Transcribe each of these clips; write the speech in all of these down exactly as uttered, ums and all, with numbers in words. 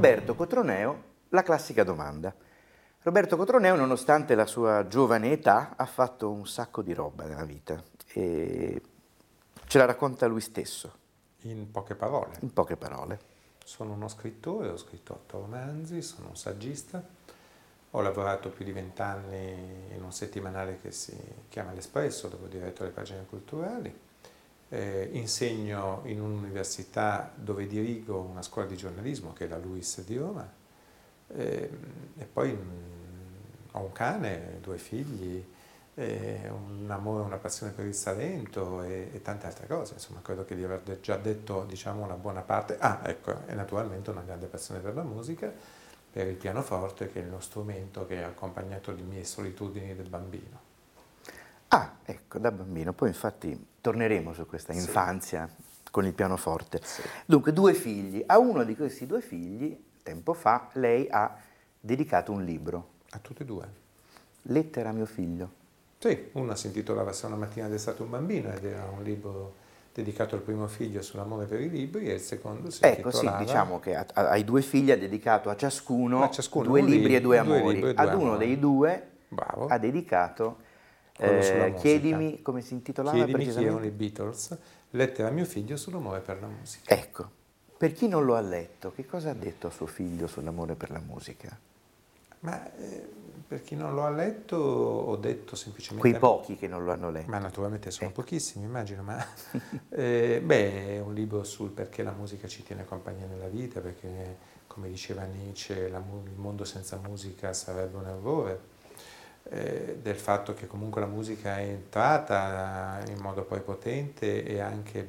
Roberto Cotroneo, La classica domanda. Roberto Cotroneo, nonostante la sua giovane età, ha fatto un sacco di roba nella vita e ce la racconta lui stesso. In poche parole. In poche parole. Sono uno scrittore, ho scritto otto romanzi, sono un saggista, ho lavorato più di vent'anni in un settimanale che si chiama L'Espresso, dove ho diretto le pagine culturali. Eh, insegno in un'università dove dirigo una scuola di giornalismo che è la Luiss di Roma eh, e poi mh, ho un cane, due figli, eh, un amore, una passione per il Salento e, e tante altre cose. Insomma, credo che di aver de- già detto diciamo una buona parte. Ah, ecco, e naturalmente una grande passione per la musica, per il pianoforte, che è lo strumento che ha accompagnato le mie solitudini del bambino. Ah, ecco, da bambino. Poi infatti torneremo su questa infanzia sì. Con il pianoforte. Sì. Dunque, due figli. A uno di questi due figli, tempo fa, lei ha dedicato un libro. A tutti e due. Lettera a mio figlio. Sì, uno si intitolava Se una mattina ed è stato un bambino ed era un libro dedicato al primo figlio sull'amore per i libri e il secondo si ecco, intitolava... Ecco, sì, diciamo che a, a, ai due figli ha dedicato a ciascuno, a ciascuno due libri e due amori. Due libri e due Ad amori. Uno dei due Bravo. Ha dedicato... Eh, chiedimi come si intitolava chiedimi chi erano i Beatles, lettera a mio figlio sull'amore per la musica. Ecco, per chi non lo ha letto, che cosa ha detto a suo figlio sull'amore per la musica? Ma eh, per chi non lo ha letto ho detto semplicemente... Quei pochi che non lo hanno letto. Ma naturalmente sono ecco. pochissimi, immagino, ma... eh, beh, è un libro sul perché la musica ci tiene compagnia nella vita, perché, come diceva Nietzsche, la, il mondo senza musica sarebbe un errore. Eh, del fatto che comunque la musica è entrata in modo poi potente e anche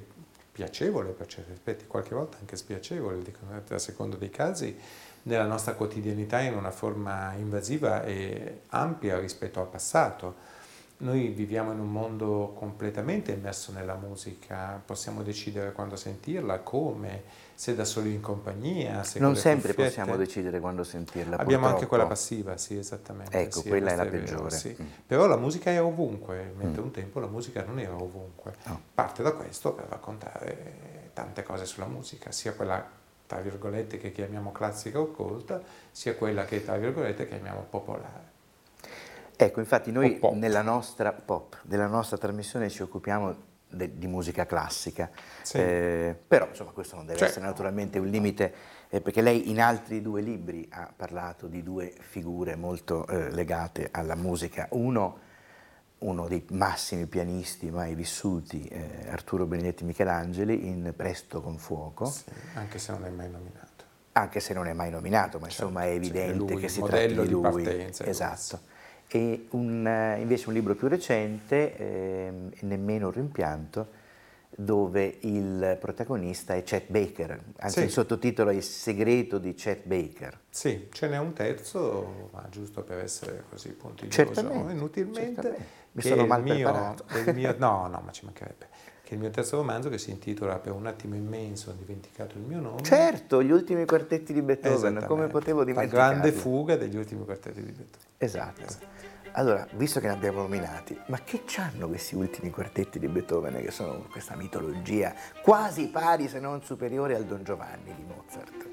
piacevole per certi aspetti, qualche volta anche spiacevole, a seconda dei casi, nella nostra quotidianità in una forma invasiva e ampia rispetto al passato. Noi viviamo in un mondo completamente immerso nella musica, possiamo decidere quando sentirla, come, se da soli in compagnia, se non sempre cuffiette. Possiamo decidere quando sentirla. Abbiamo purtroppo. Anche quella passiva, sì, esattamente. Ecco, sì, quella è la peggiore. Vero, sì. mm. Però la musica è ovunque, mentre mm. un tempo la musica non era ovunque. No. Parte da questo per raccontare tante cose sulla musica, sia quella, tra virgolette, che chiamiamo classica occulta, sia quella che, tra virgolette, chiamiamo popolare. Ecco, infatti noi nella nostra pop, nella nostra trasmissione ci occupiamo de, di musica classica, sì. eh, però insomma questo non deve cioè, essere naturalmente un limite, eh, perché lei in altri due libri ha parlato di due figure molto eh, legate alla musica. Uno, uno dei massimi pianisti mai vissuti, eh, Arturo Benedetti Michelangeli, in Presto con fuoco. Sì, anche se non è mai nominato. Anche se non è mai nominato, ma certo, insomma è evidente lui, che si tratti di lui. Il modello di partenza. Esatto. E un, invece un libro più recente, eh, Nemmeno un rimpianto, dove il protagonista è Chet Baker, anzi sì. Il sottotitolo è Il segreto di Chet Baker. Sì, ce n'è un terzo, ma giusto per essere così puntiglioso, inutilmente. Certamente. Mi sono mal mio, preparato. Il mio, no, no, ma ci mancherebbe. Che è il mio terzo romanzo che si intitola Per un attimo immenso ho dimenticato il mio nome. Certo, gli ultimi quartetti di Beethoven, come potevo dimenticarli? La grande fuga degli ultimi quartetti di Beethoven. Esatto. esatto. Allora, visto che ne abbiamo nominati, ma che c'hanno questi ultimi quartetti di Beethoven che sono questa mitologia quasi pari se non superiore al Don Giovanni di Mozart,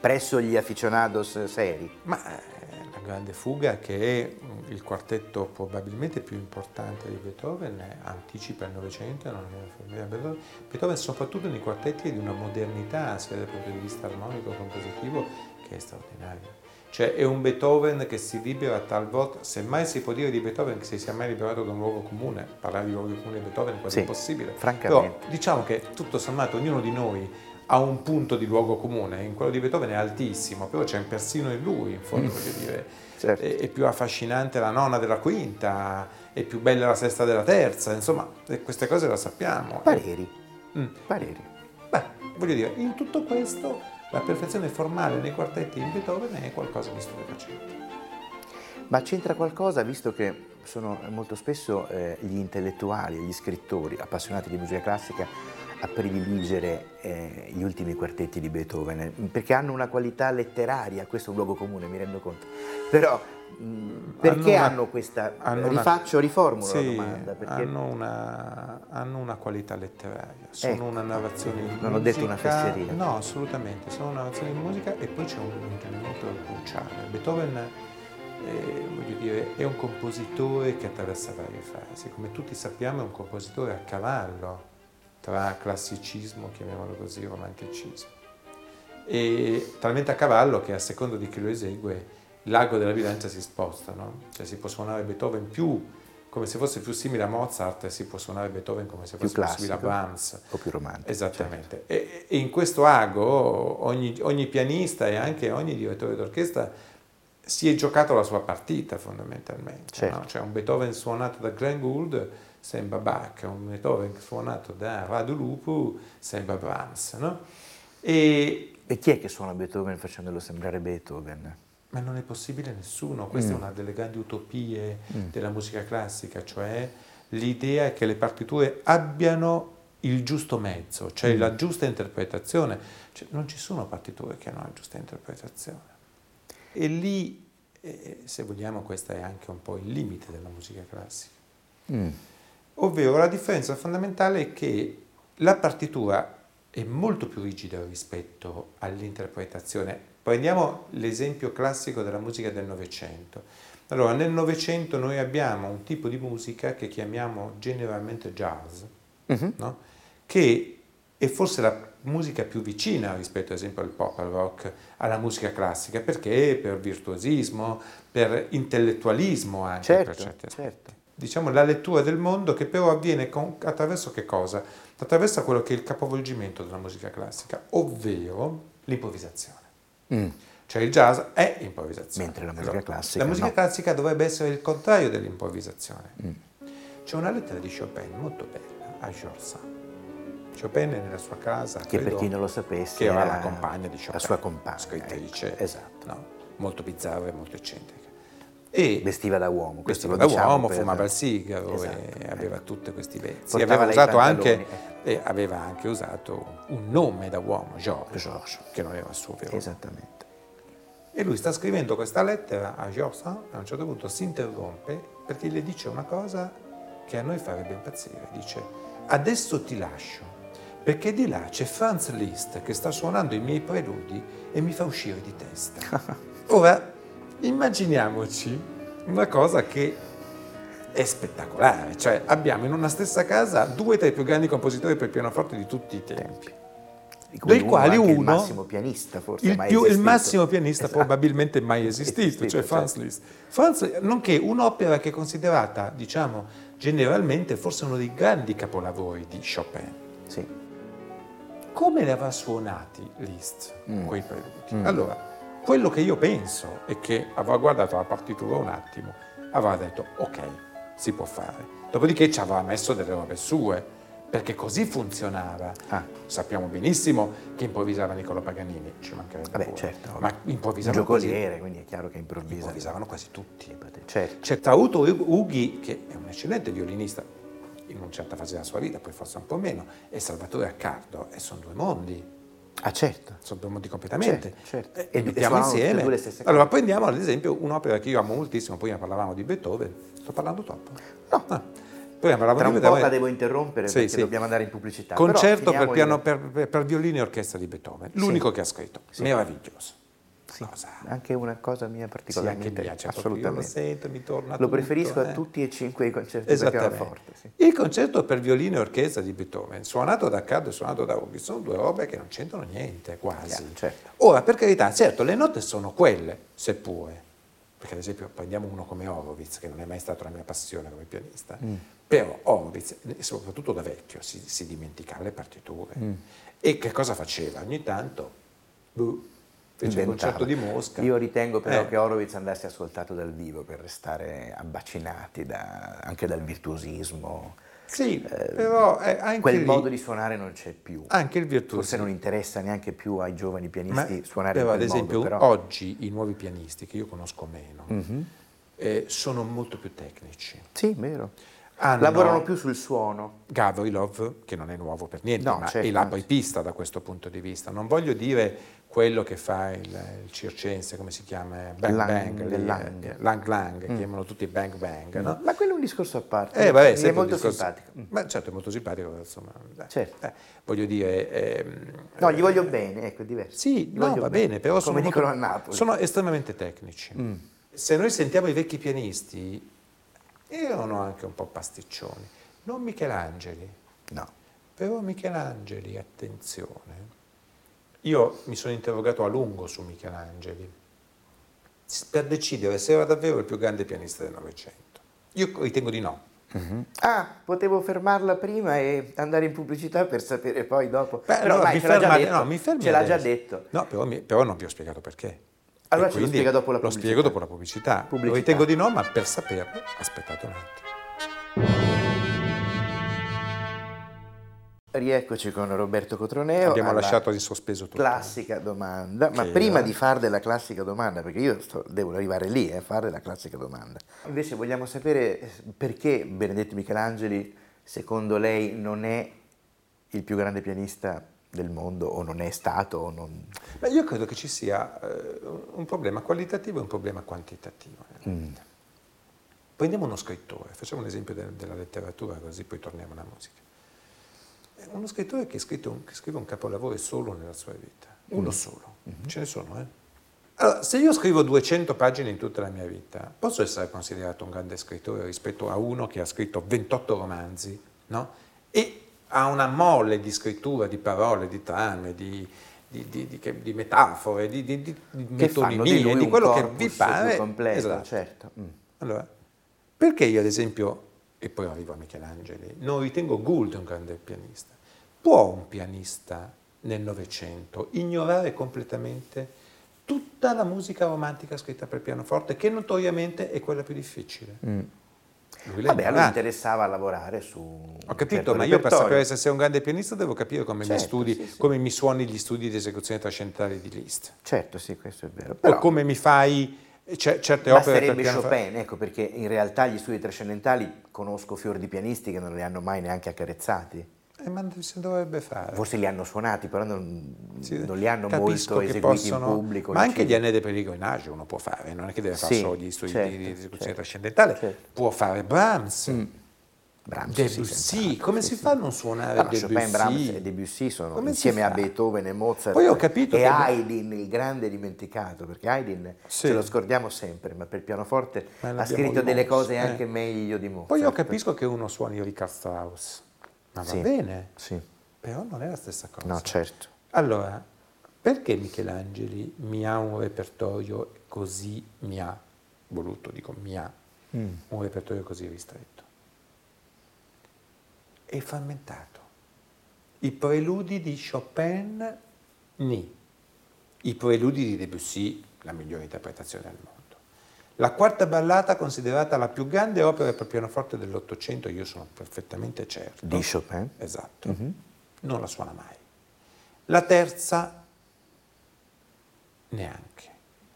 presso gli aficionados seri? Ma la grande fuga, che è il quartetto probabilmente più importante di Beethoven, anticipa il Novecento, non è Beethoven, Beethoven soprattutto nei quartetti è di una modernità sia dal punto di vista armonico compositivo che è straordinaria. Cioè è un Beethoven che si libera talvolta, semmai si può dire di Beethoven che si sia mai liberato da un luogo comune, parlare di luoghi comuni di Beethoven è quasi sì, impossibile, francamente. Però diciamo che tutto sommato ognuno di noi ha un punto di luogo comune, in quello di Beethoven è altissimo, però c'è persino in lui, in fondo, voglio dire, certo. è, è più affascinante la nona della quinta, è più bella la sesta della terza, insomma queste cose le sappiamo. Pareri, mm. pareri. Voglio dire, in tutto questo la perfezione formale nei quartetti in Beethoven è qualcosa di stupefacente. Ma c'entra qualcosa, visto che sono molto spesso eh, gli intellettuali, gli scrittori appassionati di musica classica a prediligere eh, gli ultimi quartetti di Beethoven, perché hanno una qualità letteraria, questo è un luogo comune, mi rendo conto, però mh, perché hanno, una, hanno questa, hanno rifaccio, una, riformulo sì, la domanda. Perché hanno una, hanno una qualità letteraria, sono ecco, una narrazione in non musica. Non ho detto una fesseria. No, assolutamente, sono una narrazione in musica e poi c'è un intervento cruciale. Beethoven Eh, voglio dire, è un compositore che attraversa varie fasi, come tutti sappiamo è un compositore a cavallo tra classicismo, chiamiamolo così, romanticismo, e talmente a cavallo che a seconda di chi lo esegue l'ago della bilancia si sposta, no? Cioè si può suonare Beethoven più come se fosse più simile a Mozart e si può suonare Beethoven come se fosse più, più simile a Brahms. O più romantico. Esattamente. Certo. E, e in questo ago ogni, ogni pianista e anche ogni direttore d'orchestra si è giocato la sua partita fondamentalmente, certo. No? Cioè un Beethoven suonato da Glenn Gould sembra Bach, un Beethoven suonato da Radu Lupu sembra Brahms, no? E, e chi è che suona Beethoven facendolo sembrare Beethoven? Ma non è possibile nessuno, questa mm. è una delle grandi utopie mm. della musica classica, cioè l'idea che le partiture abbiano il giusto mezzo, cioè mm. la giusta interpretazione, cioè, non ci sono partiture che hanno la giusta interpretazione. E lì, eh, se vogliamo, questo è anche un po' il limite della musica classica. Mm. Ovvero la differenza fondamentale è che la partitura è molto più rigida rispetto all'interpretazione. Prendiamo l'esempio classico della musica del Novecento. Allora, nel Novecento noi abbiamo un tipo di musica che chiamiamo generalmente jazz, mm-hmm. no? Che è forse la musica più vicina rispetto ad esempio al pop, al rock, alla musica classica, perché per virtuosismo, per intellettualismo anche, certo, per certi aspetti. Certo. Diciamo la lettura del mondo che però avviene con, attraverso che cosa? Attraverso quello che è il capovolgimento della musica classica, ovvero l'improvvisazione. Mm. Cioè il jazz è improvvisazione. Mentre la musica allora, classica La musica no. classica dovrebbe essere il contrario dell'improvvisazione. Mm. C'è una lettera di Chopin molto bella a George Sand. Chopin è nella sua casa, che credo, per chi non lo sapesse, che era la compagna di Chopin, la sua compagna, scrittrice, ecco, esatto, no? Molto bizzarra e molto eccentrica. E vestiva da uomo, questo vestiva lo da diciamo uomo, per... fumava il sigaro, esatto, e ecco, aveva tutti questi vezzi. Aveva usato anche e aveva anche usato un nome da uomo, George, George. che non era il suo vero. Esattamente. E lui sta scrivendo questa lettera a George Sand e a un certo punto si interrompe perché le dice una cosa che a noi farebbe impazzire. Dice: "Adesso ti lascio, perché di là c'è Franz Liszt che sta suonando i miei preludi e mi fa uscire di testa." Ora, immaginiamoci una cosa che è spettacolare, cioè abbiamo in una stessa casa due tra i più grandi compositori per pianoforte di tutti i tempi, dei quali uno, il massimo pianista forse il mai più, esistito. Il massimo pianista esatto. probabilmente mai esistito, esistito cioè certo. Franz Liszt. Franz, nonché un'opera che è considerata, diciamo, generalmente forse uno dei grandi capolavori di Chopin. Sì. Come li aveva suonati Liszt, mm. quei preludi? Mm. Allora, quello che io penso è che avrà guardato la partitura un attimo, avrà detto, ok, si può fare. Dopodiché ci avrà messo delle robe sue, perché così funzionava. Ah. Sappiamo benissimo che improvvisava Niccolò Paganini, ci mancherebbe Vabbè, pure. Certo. Ma improvvisavano un giocoliere, così, quindi è chiaro che improvvisa. Improvvisavano quasi tutti. Certo. C'è Trauto Ughi, che è un eccellente violinista, in una certa fase della sua vita, poi forse un po' meno, e Salvatore Accardo, e sono due mondi. Ah certo. Sono due mondi completamente. Certo, certo. E, e mettiamo insieme. Le allora prendiamo ad esempio un'opera che io amo moltissimo, prima parlavamo di Beethoven, sto parlando troppo? No. no. Prima parlavamo Tra di un Beethoven. po' la devo interrompere sì, perché sì. dobbiamo andare in pubblicità. Concerto Però, per, piano, per, per, per violino e orchestra di Beethoven, l'unico sì. che ha scritto, sì. meraviglioso. Sì, anche una cosa mia particolarmente sì, piace, assolutamente. Lo, sento, mi torna lo tutto, preferisco eh. a tutti e cinque i concerti per pianoforte. Sì. Il concerto per violino e orchestra di Beethoven, suonato da Accardo e suonato da Ughi, sono due robe che non c'entrano niente quasi. Chiaro, certo. Ora, per carità, certo, le note sono quelle, seppure, perché ad esempio prendiamo uno come Horowitz, che non è mai stata la mia passione come pianista, mm. però Horowitz, soprattutto da vecchio, si, si dimenticava le partiture. Mm. E che cosa faceva? Ogni tanto... Buh, il concerto di Mosca. Io ritengo però eh. che Horowitz andasse ascoltato dal vivo per restare abbacinati da, anche dal virtuosismo Sì, eh, però eh, anche quel lì, modo di suonare non c'è più. Anche il virtuoso. Forse non interessa neanche più ai giovani pianisti ma, suonare però, in quel modo. Ad esempio, modo, però... oggi i nuovi pianisti, che io conosco meno, mm-hmm. eh, sono molto più tecnici. Sì, vero. Ah, lavorano no. più sul suono. Gavrilov, che non è nuovo per niente, no, ma certo, è l'apoipista da questo punto di vista. Non voglio dire quello che fa il, il circense, come si chiama? Bang Lang, Bang, lì, Lang eh, Lang, Lang mm. chiamano tutti Bang Bang. Mm. No? Ma quello è un discorso a parte, eh, vabbè, è molto discorso, simpatico. Ma certo, è molto simpatico, insomma. Certo. Eh, voglio dire... Eh, no, gli voglio eh, bene, ecco, è diverso. Sì, gli no, va bene, bene però come sono, dicono molto, a Napoli. Sono estremamente tecnici. Mm. Se noi sentiamo i vecchi pianisti, erano anche un po' pasticcioni, non Michelangeli, no. Però Michelangeli, attenzione, io mi sono interrogato a lungo su Michelangeli per decidere se era davvero il più grande pianista del Novecento. Io ritengo di no. Uh-huh. Ah, potevo fermarla prima e andare in pubblicità per sapere poi dopo. Beh, no, vai, mi ferma, no, mi fermi. Ce l'ha già detto. No, però, mi, però non vi ho spiegato perché. Allora ce lo spiega dopo la pubblicità. Lo spiego dopo la pubblicità. pubblicità. Lo ritengo di no, ma per saperlo aspettate un attimo. Rieccoci con Roberto Cotroneo. Abbiamo lasciato in sospeso tutto. Classica domanda, ma che prima era... di far della classica domanda, perché io sto, devo arrivare lì a eh, fare la classica domanda. Invece vogliamo sapere perché Benedetti Michelangeli, secondo lei, non è il più grande pianista del mondo, o non è stato, o non... Beh, io credo che ci sia eh, un problema qualitativo e un problema quantitativo. Mm. Prendiamo uno scrittore, facciamo un esempio de- della letteratura, così poi torniamo alla musica. Uno scrittore che, un, che scrive un capolavoro solo nella sua vita, mm. uno solo, mm-hmm. ce ne sono, eh? Allora, se io scrivo duecento pagine in tutta la mia vita, posso essere considerato un grande scrittore rispetto a uno che ha scritto ventotto romanzi, no? E ha una mole di scrittura, di parole, di trame, di, di, di, di, di metafore, di, di, di metonimie, di, di quello che vi pare. Completo, esatto. Certo. Mm. Allora, perché io ad esempio, e poi arrivo a Michelangeli, non ritengo Gould un grande pianista? Può un pianista nel Novecento ignorare completamente tutta la musica romantica scritta per pianoforte, che notoriamente è quella più difficile? Mm. Vabbè, a lui interessava lavorare su... Ho capito, certo, ma io per sapere se sei un grande pianista devo capire come, certo, mi, studi, sì, sì. come mi suoni gli studi di esecuzione trascendentale di Liszt. Certo, sì, questo è vero. Però, o come mi fai c- certe opere per pianoforte. Chopin, ecco, perché in realtà gli studi trascendentali conosco fior di pianisti che non li hanno mai neanche accarezzati. Eh, ma si dovrebbe fare. Forse li hanno suonati, però non, sì, non li hanno molto eseguiti possono, in pubblico. Ma anche gli anni di pellegrinaggio uno può fare, non è che deve fare sì, solo gli studi certo, di esecuzione certo, trascendentale, certo. Può fare Brahms, mm. Brahms Debussy, sì, come sì, si sì. fa a non suonare allora, Debussy? Chopin, Brahms e Debussy sono come insieme a Beethoven e Mozart. Poi ho capito e che... Haydn, il grande dimenticato, perché Haydn sì. ce lo scordiamo sempre, ma per pianoforte ma ha scritto delle cose eh. anche meglio di Mozart. Poi io capisco che uno suoni Richard Strauss. Ma sì, va bene, sì. Però non è la stessa cosa. No, certo. Allora, perché Michelangeli mi ha un repertorio così, mi ha voluto, dico mi ha, mm. un repertorio così ristretto? È frammentato. I preludi di Chopin, ni. I preludi di Debussy, la migliore interpretazione al mondo. La quarta ballata, considerata la più grande opera per pianoforte dell'Ottocento, io sono perfettamente certo. Di Chopin? Esatto. Mm-hmm. Non la suona mai. La terza, neanche.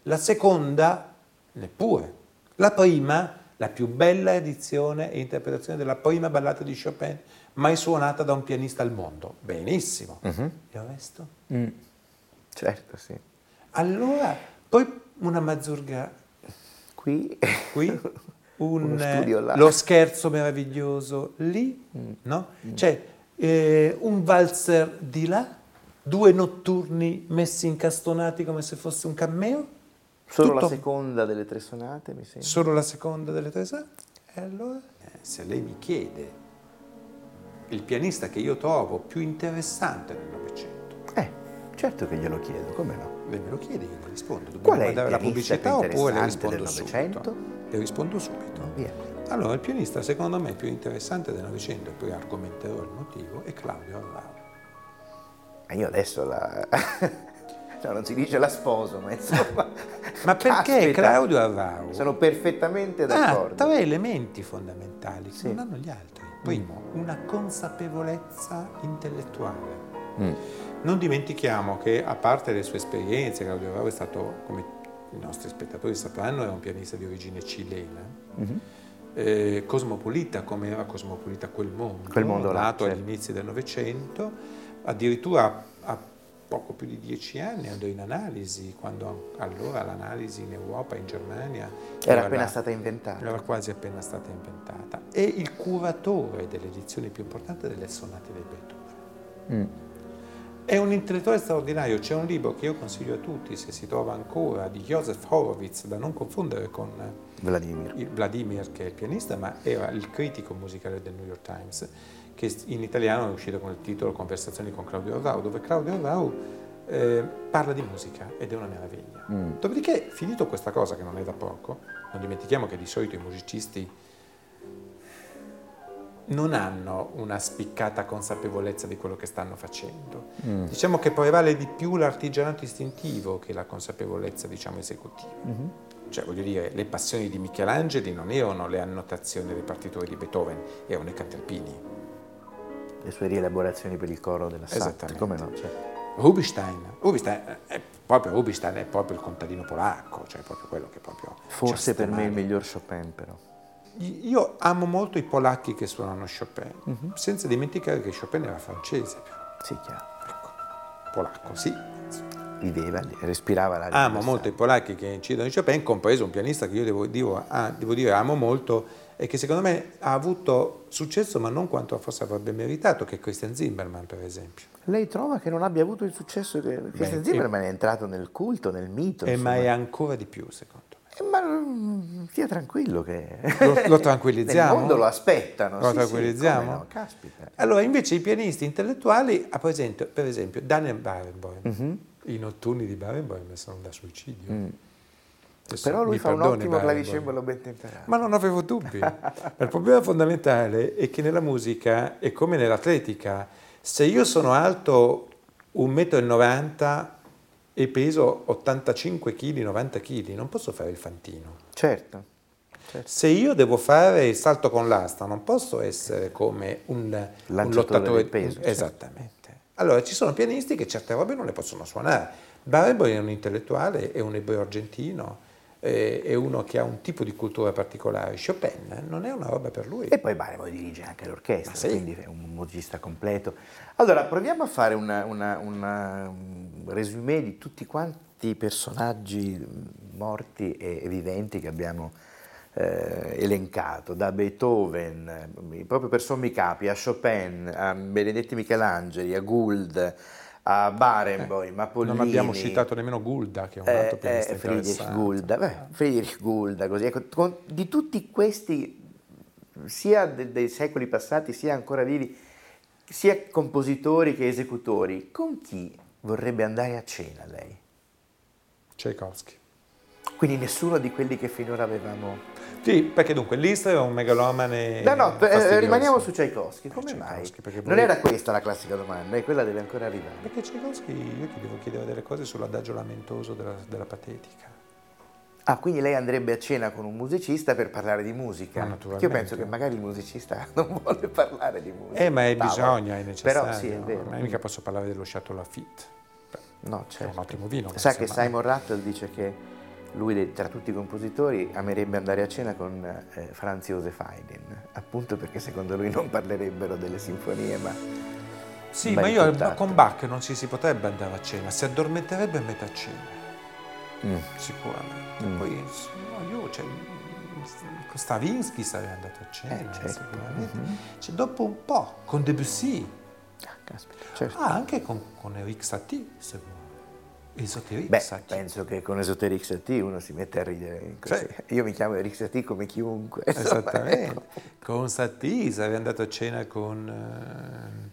La seconda, neppure. La prima, la più bella edizione e interpretazione della prima ballata di Chopin mai suonata da un pianista al mondo. Benissimo. Mm-hmm. E il resto? Mm. Certo, sì. Allora, poi una mazurka... Qui, qui un, studio là. Lo scherzo meraviglioso lì, mm. no? Mm. C'è eh, un valzer di là, due notturni messi incastonati come se fosse un cameo. Solo tutto. La seconda delle tre sonate, mi sembra. Solo la seconda delle tre sonate. E allora? Eh, se lei mi chiede il pianista che io trovo più interessante nel Novecento. Eh, certo che glielo chiedo, come no? Lei me lo chiede, io le rispondo. Dobbiamo guardare la pubblicità oppure le rispondo subito? Le rispondo subito. Via. Allora, il pianista secondo me più interessante del Novecento, e poi argomenterò il motivo, è Claudio Arrau. Ma io adesso la... no, non si dice la sposo, ma insomma... Ma perché Claudio Avaro? Sono perfettamente d'accordo. Ha tre elementi fondamentali che sì. non hanno gli altri. Primo, mm. una consapevolezza intellettuale. Mm. Non dimentichiamo che, a parte le sue esperienze, Claudio Avaro è stato, come i nostri spettatori sapranno, era un pianista di origine cilena, mm-hmm. eh, cosmopolita, come era cosmopolita quel mondo, quel mondo nato là, agli certo. inizi del Novecento, addirittura a poco più di dieci anni andò in analisi, quando allora l'analisi in Europa, in Germania era appena la, stata inventata era quasi appena stata inventata e il curatore dell'edizione più importante delle sonate di Beethoven. mm. È un intellettuale straordinario. C'è un libro che io consiglio a tutti, se si trova ancora, di Josef Horowitz, da non confondere con Vladimir, il Vladimir che è il pianista, ma era il critico musicale del New York Times, che in italiano è uscito con il titolo Conversazioni con Claudio Avaro, dove Claudio Avaro eh, parla di musica ed è una meraviglia. Mm. Dopodiché, finito questa cosa, che non è da poco, non dimentichiamo che di solito i musicisti non hanno una spiccata consapevolezza di quello che stanno facendo. Mm. Diciamo che prevale di più l'artigianato istintivo che la consapevolezza, diciamo, esecutiva. Mm-hmm. Cioè, voglio dire, le passioni di Michelangeli non erano le annotazioni delle partiture di Beethoven, erano i canterpini. Le sue rielaborazioni per il coro della Satie, come no? Cioè. Rubinstein, Rubinstein è proprio Rubinstein è proprio il contadino polacco, cioè proprio quello che proprio. Forse per me è il miglior Chopin, però. Io amo molto i polacchi che suonano Chopin, mm-hmm. senza dimenticare che Chopin era francese. Sì, chiaro. Ecco, polacco, sì. Viveva, respirava l'aria. Amo molto i polacchi che incidono in Chopin, compreso un pianista che io devo dire, ah, devo dire amo molto, e che secondo me ha avuto successo ma non quanto forse avrebbe meritato, che è Krystian Zimerman, per esempio. Lei trova che non abbia avuto il successo che Krystian Zimerman è entrato nel culto, nel mito? Eh, ma è ancora di più, secondo me. Eh, ma stia tranquillo che lo, lo tranquillizziamo. Nel mondo lo aspettano. Lo sì, tranquillizziamo. Sì, come no? Caspita. Allora, invece i pianisti intellettuali, per esempio, per esempio Daniel Barenboim, mm-hmm. i notturni di Barenboim sono da suicidio. Mm. Adesso, però lui fa un ottimo clavicembalo ben temperato. Ma non avevo dubbi. Il problema fondamentale è che nella musica è come nell'atletica. Se io sono alto un metro e novanta e peso ottantacinque chili, novanta chili, non posso fare il fantino. Certo. certo. Se io devo fare il salto con l'asta, non posso essere come un, un lottatore di peso. Esattamente. Certo. Allora ci sono pianisti che certe robe non le possono suonare. Barenboim è un intellettuale, è un ebreo argentino, è uno che ha un tipo di cultura particolare. Chopin non è una roba per lui. E poi Barenboim dirige anche l'orchestra, sì. quindi è un musicista completo. Allora, proviamo a fare una, una, una, un resumé di tutti quanti i personaggi morti e viventi che abbiamo eh, elencato, da Beethoven, proprio per sommi capi, a Chopin, a Benedetti Michelangeli, a Gould, a Barenboim, eh, a Pollini. Non abbiamo citato nemmeno Gulda, che è un eh, altro pianista eh, Friedrich Gulda, beh, Friedrich Gulda, così. Ecco, con, di tutti questi, sia de, dei secoli passati, sia ancora vivi, sia compositori che esecutori, con chi vorrebbe andare a cena lei? Tchaikovsky. Quindi nessuno di quelli che finora avevamo... Sì, perché dunque Liszt era un megalomane. No, no, fastidioso. Rimaniamo su Tchaikovsky. Come Tchaikovsky, mai? Non era questa la classica domanda, e quella deve ancora arrivare. Perché Tchaikovsky, io ti devo chiedere delle cose sull'adagio lamentoso della, della patetica. Ah, quindi lei andrebbe a cena con un musicista per parlare di musica? Ma naturalmente. Io penso che magari il musicista non vuole parlare di musica. Eh, ma è bisogna, è necessario. Però sì, è vero. Ma io mica posso parlare dello Chateau Lafitte. No, certo. È un ottimo vino. Sa che Simon Rattle dice che lui, tra tutti i compositori, amerebbe andare a cena con eh, Franz Josef Haydn, appunto perché secondo lui non parlerebbero delle sinfonie, ma... Sì, ma io tutt'altro. Con Bach non ci si potrebbe andare a cena, si addormenterebbe a metà cena, mm. sicuramente. Mm. Poi, no, io, cioè, Stravinsky sarebbe andato a cena, eh, certo. sicuramente. Mm-hmm. Cioè, dopo un po', con Debussy. Ah, caspita, certo. Ah, anche con, con Erik Satie, se vuoi. Esoteric Beh, Satie. Penso che con Esoteric Satie uno si mette a ridere. Cioè, io mi chiamo Erik Satie come chiunque. Esattamente. Ecco. Con Satie sarei andato a cena con... Eh,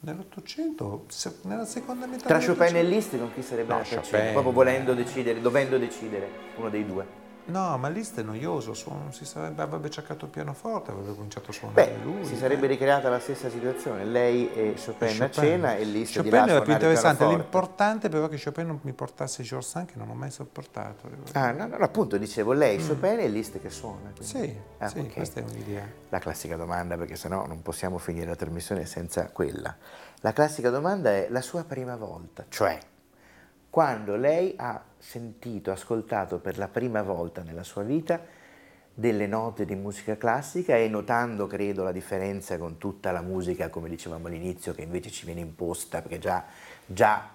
nell'Ottocento, se, nella seconda metà... Tra Chopin e Liszt con chi sarebbe no, andato Chopin. a cena? Proprio volendo decidere, dovendo decidere uno dei due. No, ma Liszt è noioso, suon, si sarebbe, avrebbe cercato il pianoforte, avrebbe cominciato a suonare Beh, lui. Si eh. sarebbe ricreata la stessa situazione, lei e Chopin, Chopin. a cena e Liszt Chopin di là a suonare il pianoforte. Chopin era più interessante, l'importante però che Chopin non mi portasse George Sand, che non ho mai sopportato. Ah, no, no, appunto, dicevo, lei, mm. Chopin e Liszt che suona. Quindi. Sì, ah, sì okay. Questa è un'idea. La classica domanda, perché sennò non possiamo finire la trasmissione senza quella. La classica domanda è la sua prima volta, cioè quando lei ha sentito, ascoltato per la prima volta nella sua vita delle note di musica classica e notando, credo, la differenza con tutta la musica, come dicevamo all'inizio, che invece ci viene imposta, perché già, già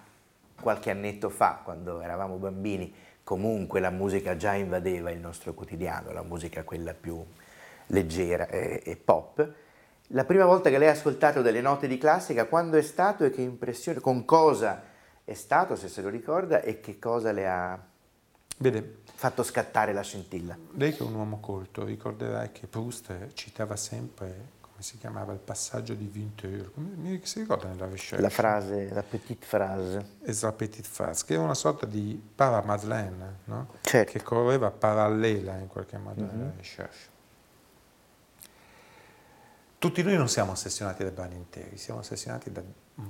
qualche annetto fa, quando eravamo bambini, comunque la musica già invadeva il nostro quotidiano, la musica quella più leggera e, e pop. La prima volta che lei ha ascoltato delle note di classica, quando è stato e che impressione, con cosa è stato, se se lo ricorda, e che cosa le ha Vede, fatto scattare la scintilla? Lei che è un uomo colto, ricorderai che Proust citava sempre, come si chiamava, il passaggio di Vinteur, come si ricorda nella ricerca? La frase, la petite phrase. Es la petite phrase, che era una sorta di para-Madeleine, no? Certo. Che correva parallela in qualche modo mm-hmm. alla ricerca. Tutti noi non siamo ossessionati da brani interi, siamo ossessionati da un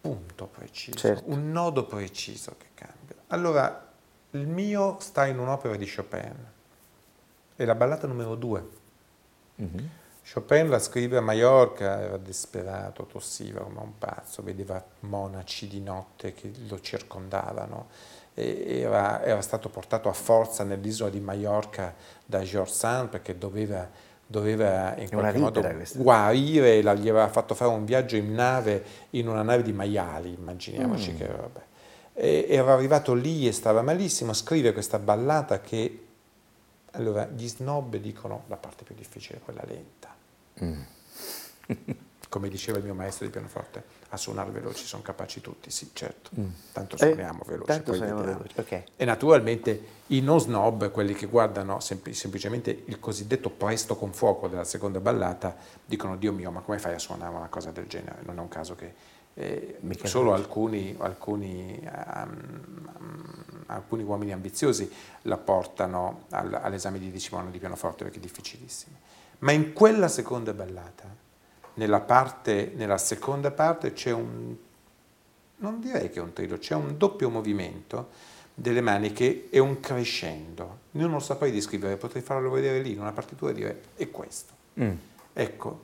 punto preciso, certo. un nodo preciso che cambia. Allora, il mio sta in un'opera di Chopin, è la ballata numero due. Mm-hmm. Chopin la scrive a Maiorca, era disperato, tossiva come un pazzo, vedeva monaci di notte che lo circondavano. Era, era stato portato a forza nell'isola di Maiorca da George Sand perché doveva... doveva in qualche modo guarire, la, gli aveva fatto fare un viaggio in nave, in una nave di maiali, immaginiamoci mm. che roba. E, era arrivato lì e stava malissimo, scrive questa ballata che, allora, gli snob dicono la parte più difficile è quella lenta. Mm. Come diceva il mio maestro di pianoforte, a suonare veloci sono capaci tutti, sì, certo, mm. tanto suoniamo eh, veloci, tanto poi suoniamo veloci. Okay. E naturalmente i non snob, quelli che guardano sempl- semplicemente il cosiddetto presto con fuoco della seconda ballata, dicono, Dio mio, ma come fai a suonare una cosa del genere? Non è un caso che eh, solo alcuni, alcuni, um, um, alcuni uomini ambiziosi la portano al, all'esame di decimo anno di pianoforte, perché è difficilissimo. Ma in quella seconda ballata, Nella, parte, nella seconda parte c'è un, non direi che è un trillo, c'è un doppio movimento delle maniche e un crescendo. Io non lo saprei descrivere, potrei farlo vedere lì in una partitura e dire è questo. Mm. Ecco,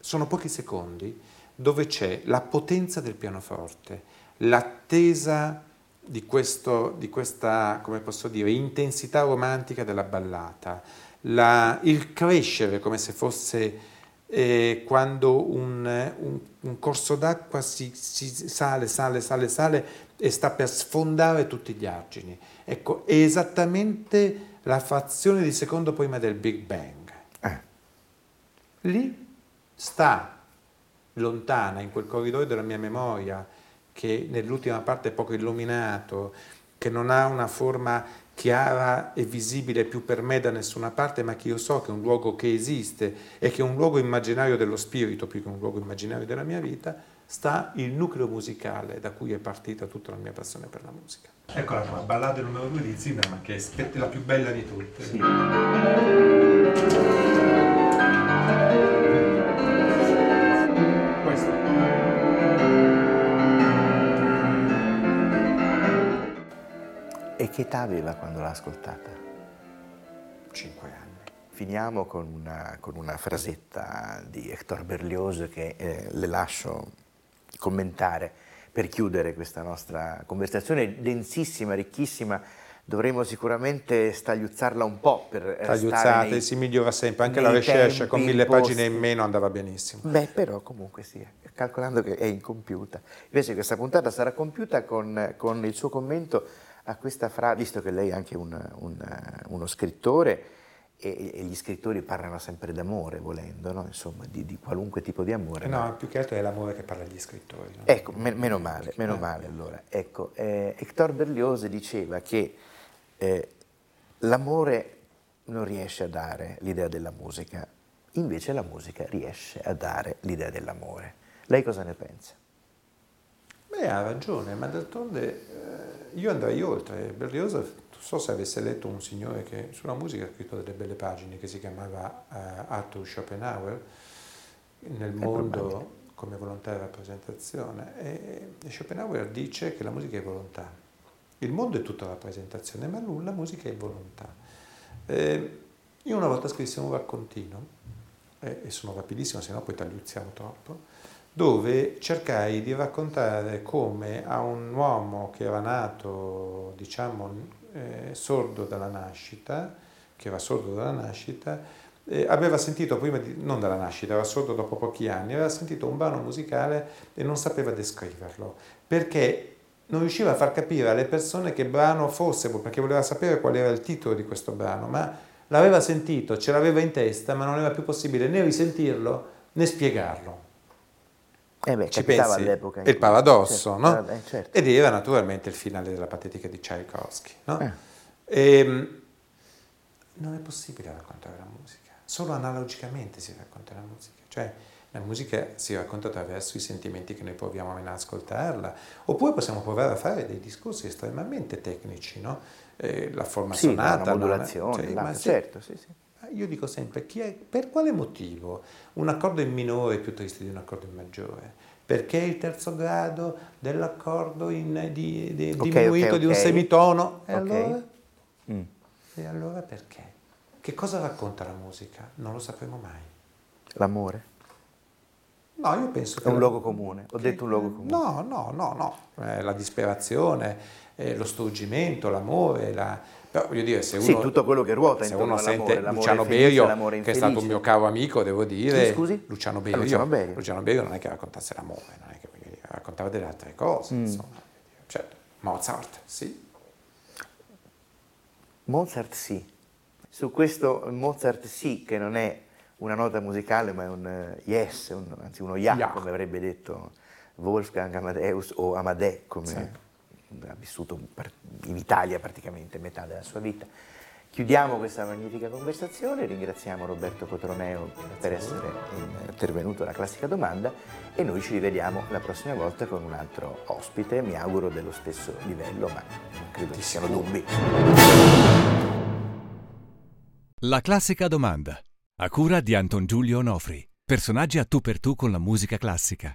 sono pochi secondi dove c'è la potenza del pianoforte, l'attesa di, questo, di questa, come posso dire, intensità romantica della ballata, la, il crescere come se fosse... E quando un, un, un corso d'acqua si, si sale, sale, sale, sale e sta per sfondare tutti gli argini. Ecco, è esattamente la frazione di secondo prima del Big Bang. Eh. Lì sta, lontana, in quel corridoio della mia memoria, che nell'ultima parte è poco illuminato, che non ha una forma chiara e visibile più per me da nessuna parte, ma che io so che è un luogo che esiste e che è un luogo immaginario dello spirito più che un luogo immaginario della mia vita, sta il nucleo musicale da cui è partita tutta la mia passione per la musica. Eccola qua, ballata numero due di Zimerman, che è la più bella di tutte. Sì. E che età aveva quando l'ha ascoltata? Cinque anni. Finiamo con una, con una frasetta di Hector Berlioz che eh, le lascio commentare per chiudere questa nostra conversazione densissima, ricchissima. Dovremo sicuramente stagliuzzarla un po' per Stagliuzzate, nei, si migliora sempre, anche la recherche con mille posti. Pagine in meno andava benissimo. Beh, però comunque sì, calcolando che è incompiuta. Invece questa puntata sarà compiuta con, con il suo commento a questa frase, visto che lei è anche un, un, uno scrittore e, e gli scrittori parlano sempre d'amore, volendo, no? Insomma, di, di qualunque tipo di amore. No, ma... più che altro è l'amore che parla agli scrittori. No? Ecco, me, meno male, meno male allora. Ecco, eh, Hector Berlioz diceva che eh, l'amore non riesce a dare l'idea della musica, invece la musica riesce a dare l'idea dell'amore. Lei cosa ne pensa? Beh, ha ragione, ma d'altronde... Eh... Io andrei oltre, Berlioz so se avesse letto un signore che sulla musica ha scritto delle belle pagine, che si chiamava uh, Arthur Schopenhauer, nel mondo come volontaria rappresentazione, e, e Schopenhauer dice che la musica è volontà. Il mondo è tutta rappresentazione, ma la musica è volontà. Eh, io una volta scrissi un raccontino, eh, e sono rapidissimo, sennò poi tagliuzziamo troppo, dove cercai di raccontare come a un uomo che era nato, diciamo, eh, sordo dalla nascita, che era sordo dalla nascita, eh, aveva sentito prima di, non dalla nascita, era sordo dopo pochi anni, aveva sentito un brano musicale e non sapeva descriverlo, perché non riusciva a far capire alle persone che brano fosse, perché voleva sapere qual era il titolo di questo brano, ma l'aveva sentito, ce l'aveva in testa, ma non era più possibile né risentirlo né spiegarlo. Eh beh, ci pensi, all'epoca il paradosso, certo, no? Vabbè, certo. Ed era naturalmente il finale della Patetica di Tchaikovsky, no? Eh. E, non è possibile raccontare la musica, solo analogicamente si racconta la musica, cioè la musica si racconta attraverso i sentimenti che noi proviamo nell'ascoltarla, oppure possiamo provare a fare dei discorsi estremamente tecnici, no? Eh, la forma sì, sonata, la modulazione, cioè, ma certo, sì, sì. Io dico sempre, chi è, per quale motivo un accordo in minore è più triste di un accordo in maggiore? Perché il terzo grado dell'accordo in, di, di, okay, diminuito okay, di un okay. semitono? E, okay. allora? Mm. E allora perché? Che cosa racconta la musica? Non lo sapremo mai. L'amore? No, io penso che... È un luogo comune, ho che, detto un luogo comune. No, no, no, no. Eh, la disperazione, eh, lo struggimento, l'amore, la... Però voglio dire, se uno, sì, tutto quello che ruota se intorno uno all'amore, sente Luciano Berio, felice, che è stato un mio caro amico, devo dire, sì, scusi? Luciano Berio, ah, Luciano Berio. Luciano Berio non è che raccontasse l'amore, non è che voglio dire, raccontava delle altre cose, mm. insomma. Cioè, Mozart, sì. Mozart sì. Su questo Mozart sì, che non è una nota musicale, ma è un yes, un, anzi uno ya, yeah. come avrebbe detto Wolfgang Amadeus o Amadè, come sì. ha vissuto in Italia praticamente metà della sua vita. Chiudiamo questa magnifica conversazione, ringraziamo Roberto Cotroneo per essere intervenuto alla Classica Domanda e noi ci rivediamo la prossima volta con un altro ospite, mi auguro dello stesso livello, ma non credo ci siano dubbi. La Classica Domanda, a cura di Anton Giulio Onofri. Personaggi a tu per tu con la musica classica.